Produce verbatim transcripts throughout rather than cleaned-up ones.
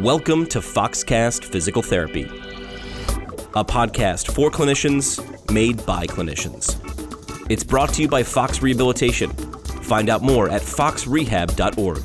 Welcome to Foxcast Physical Therapy, a podcast for clinicians, made by clinicians. It's brought to you by Fox Rehabilitation. Find out more at fox rehab dot org.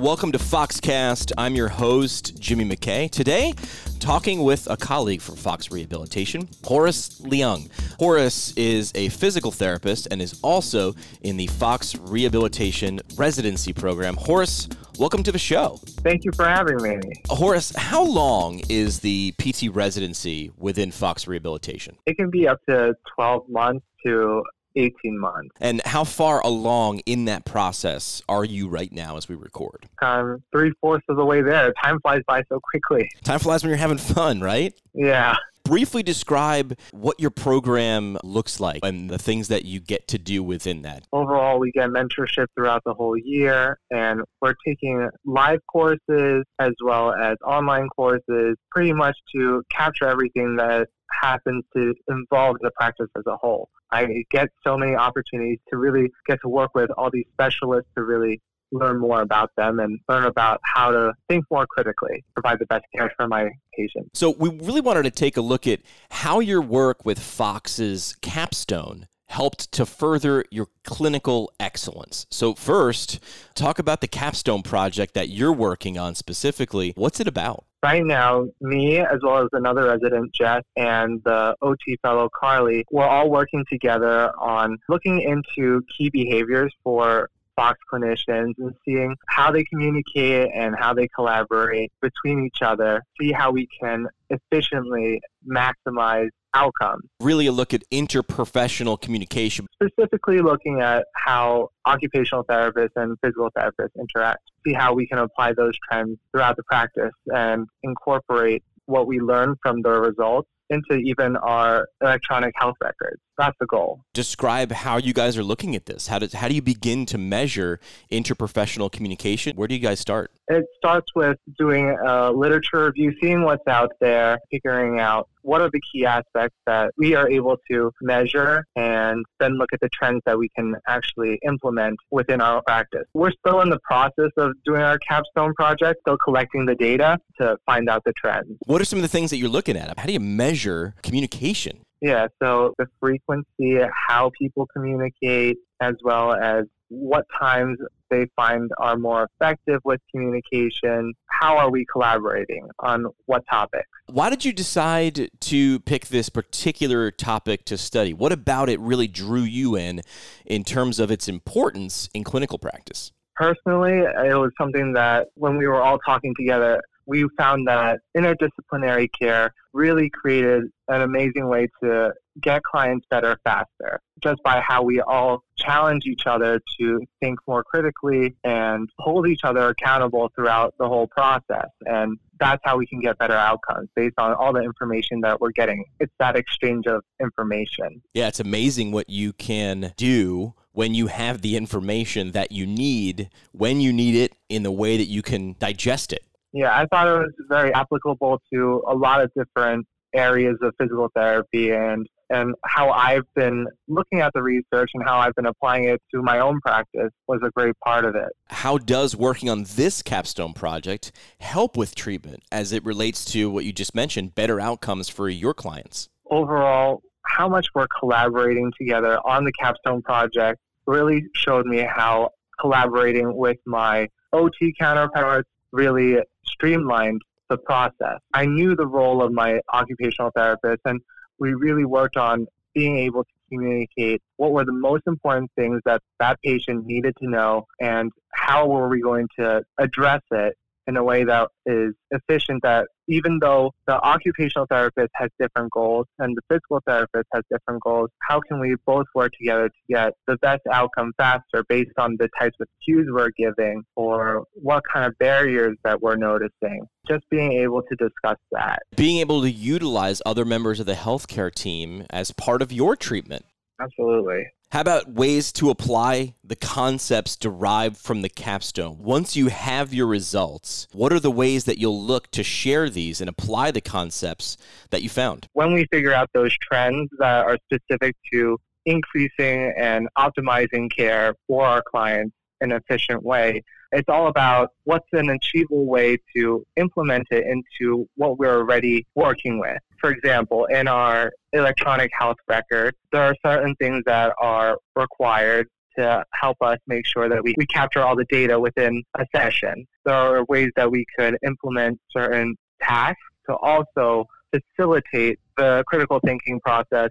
Welcome to Foxcast. I'm your host, Jimmy McKay. Today, talking with a colleague from Fox Rehabilitation, Horace Leung. Horace is a physical therapist and is also in the Fox Rehabilitation residency program. Horace, welcome to the show. Thank you for having me. Horace, how long is the P T residency within Fox Rehabilitation? It can be up to twelve months to eighteen months. And how far along in that process are you right now as we record? Um, three-fourths of the way there. Time flies by so quickly. Time flies when you're having fun, right? Yeah. Briefly describe what your program looks like and the things that you get to do within that. Overall, we get mentorship throughout the whole year, and we're taking live courses as well as online courses pretty much to capture everything that happens to involve the practice as a whole. I get so many opportunities to really get to work with all these specialists to really learn more about them and learn about how to think more critically, provide the best care for my patients. So we really wanted to take a look at how your work with Fox's Capstone helped to further your clinical excellence. So first, talk about the Capstone project that you're working on specifically. What's it about? Right now, me, as well as another resident, Jess, and the O T fellow, Carly, we're all working together on looking into key behaviors for Fox clinicians and seeing how they communicate and how they collaborate between each other, see how we can efficiently maximize outcomes. Really a look at interprofessional communication. Specifically looking at how occupational therapists and physical therapists interact. See how we can apply those trends throughout the practice and incorporate what we learn from their results into even our electronic health records. That's the goal. Describe how you guys are looking at this. How does how do you begin to measure interprofessional communication? Where do you guys start? It starts with doing a literature review, seeing what's out there, figuring out what are the key aspects that we are able to measure, and then look at the trends that we can actually implement within our practice. We're still in the process of doing our capstone project, still collecting the data to find out the trends. What are some of the things that you're looking at? How do you measure communication? Yeah, so the frequency, how people communicate, as well as what times they find are more effective with communication. How are we collaborating on what topics? Why did you decide to pick this particular topic to study? What about it really drew you in, in terms of its importance in clinical practice? Personally, it was something that when we were all talking together, we found that interdisciplinary care really created an amazing way to get clients better faster, just by how we all challenge each other to think more critically and hold each other accountable throughout the whole process. And that's how we can get better outcomes based on all the information that we're getting. It's that exchange of information. Yeah, it's amazing what you can do when you have the information that you need, when you need it, in the way that you can digest it. Yeah, I thought it was very applicable to a lot of different areas of physical therapy and, and how I've been looking at the research and how I've been applying it to my own practice was a great part of it. How does working on this capstone project help with treatment as it relates to what you just mentioned, better outcomes for your clients? Overall, how much we're collaborating together on the capstone project really showed me how collaborating with my O T counterparts really streamlined the process. I knew the role of my occupational therapist, and we really worked on being able to communicate what were the most important things that that patient needed to know and how were we going to address it in a way that is efficient, that even though the occupational therapist has different goals and the physical therapist has different goals, how can we both work together to get the best outcome faster based on the types of cues we're giving or what kind of barriers that we're noticing? Just being able to discuss that. Being able to utilize other members of the healthcare team as part of your treatment. Absolutely. How about ways to apply the concepts derived from the capstone? Once you have your results, what are the ways that you'll look to share these and apply the concepts that you found? When we figure out those trends that are specific to increasing and optimizing care for our clients, an efficient way. It's all about what's an achievable way to implement it into what we're already working with. For example, in our electronic health record, there are certain things that are required to help us make sure that we, we capture all the data within a session. There are ways that we could implement certain tasks to also facilitate the critical thinking process,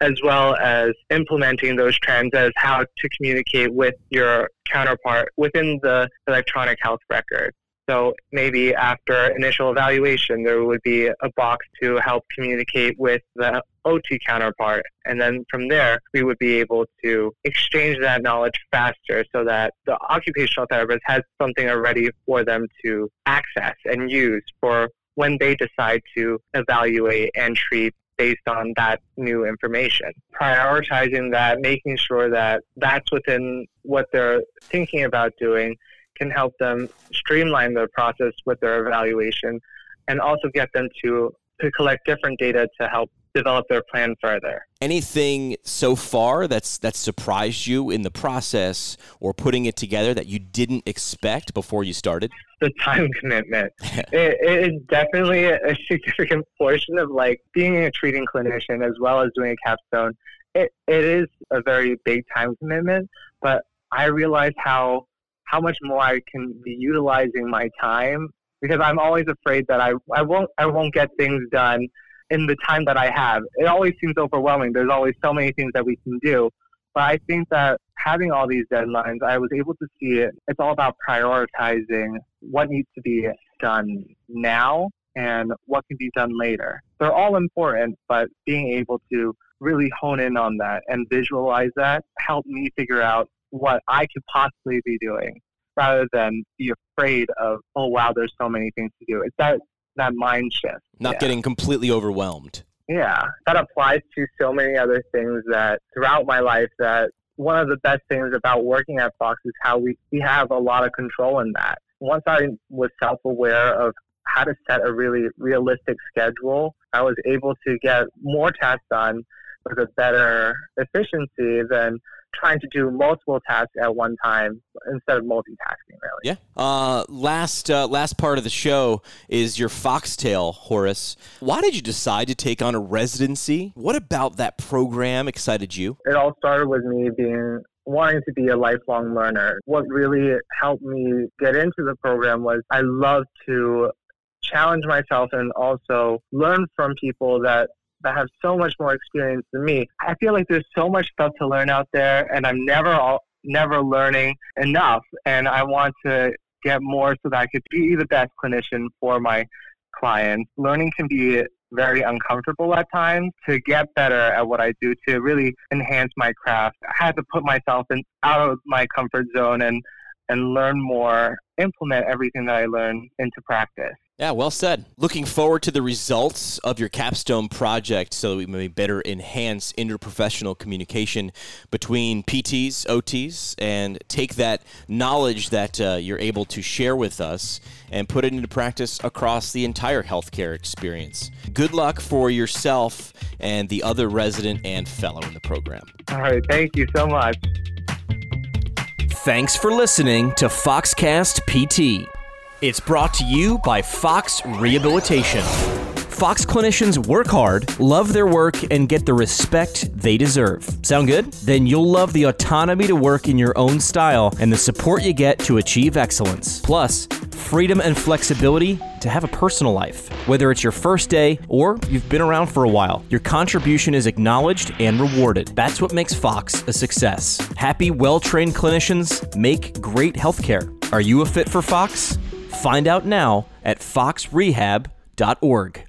as well as implementing those trends as how to communicate with your counterpart within the electronic health record. So maybe after initial evaluation, there would be a box to help communicate with the O T counterpart. And then from there, we would be able to exchange that knowledge faster so that the occupational therapist has something already for them to access and use for when they decide to evaluate and treat based on that new information. Prioritizing that, making sure that that's within what they're thinking about doing, can help them streamline their process with their evaluation and also get them to, to collect different data to help develop their plan further. Anything so far that's that's surprised you in the process or putting it together that you didn't expect before you started? The time commitment. it, it is definitely a significant portion of like being a treating clinician as well as doing a capstone. It It is a very big time commitment, but I realized how how much more I can be utilizing my time, because I'm always afraid that I, I won't I won't get things done in the time that I have. It always seems overwhelming. There's always so many things that we can do. But I think that having all these deadlines, I was able to see it. It's all about prioritizing what needs to be done now and what can be done later. They're all important, but being able to really hone in on that and visualize that helped me figure out what I could possibly be doing, rather than be afraid of, oh, wow, there's so many things to do. It's that, that mind shift. Not yeah. getting completely overwhelmed. Yeah. That applies to so many other things that throughout my life, that one of the best things about working at Fox is how we, we have a lot of control in that. Once I was self-aware of how to set a really realistic schedule, I was able to get more tasks done with a better efficiency than trying to do multiple tasks at one time instead of multitasking, really. Yeah. Uh, last uh, last part of the show is your foxtail, Horace. Why did you decide to take on a residency? What about that program excited you? It all started with me being wanting to be a lifelong learner. What really helped me get into the program was I love to challenge myself and also learn from people that that have so much more experience than me. I feel like there's so much stuff to learn out there, and I'm never all, never learning enough. And I want to get more so that I could be the best clinician for my clients. Learning can be very uncomfortable at times. To get better at what I do, to really enhance my craft, I had to put myself in, out of my comfort zone and, and learn more, implement everything that I learned into practice. Yeah, well said. Looking forward to the results of your capstone project so that we may better enhance interprofessional communication between P Ts, O Ts, and take that knowledge that uh, you're able to share with us and put it into practice across the entire healthcare experience. Good luck for yourself and the other resident and fellow in the program. All right, thank you so much. Thanks for listening to Foxcast P T. It's brought to you by Fox Rehabilitation. Fox clinicians work hard, love their work, and get the respect they deserve. Sound good? Then you'll love the autonomy to work in your own style and the support you get to achieve excellence. Plus, freedom and flexibility to have a personal life. Whether it's your first day or you've been around for a while, your contribution is acknowledged and rewarded. That's what makes Fox a success. Happy, well-trained clinicians make great healthcare. Are you a fit for Fox? Find out now at fox rehab dot org.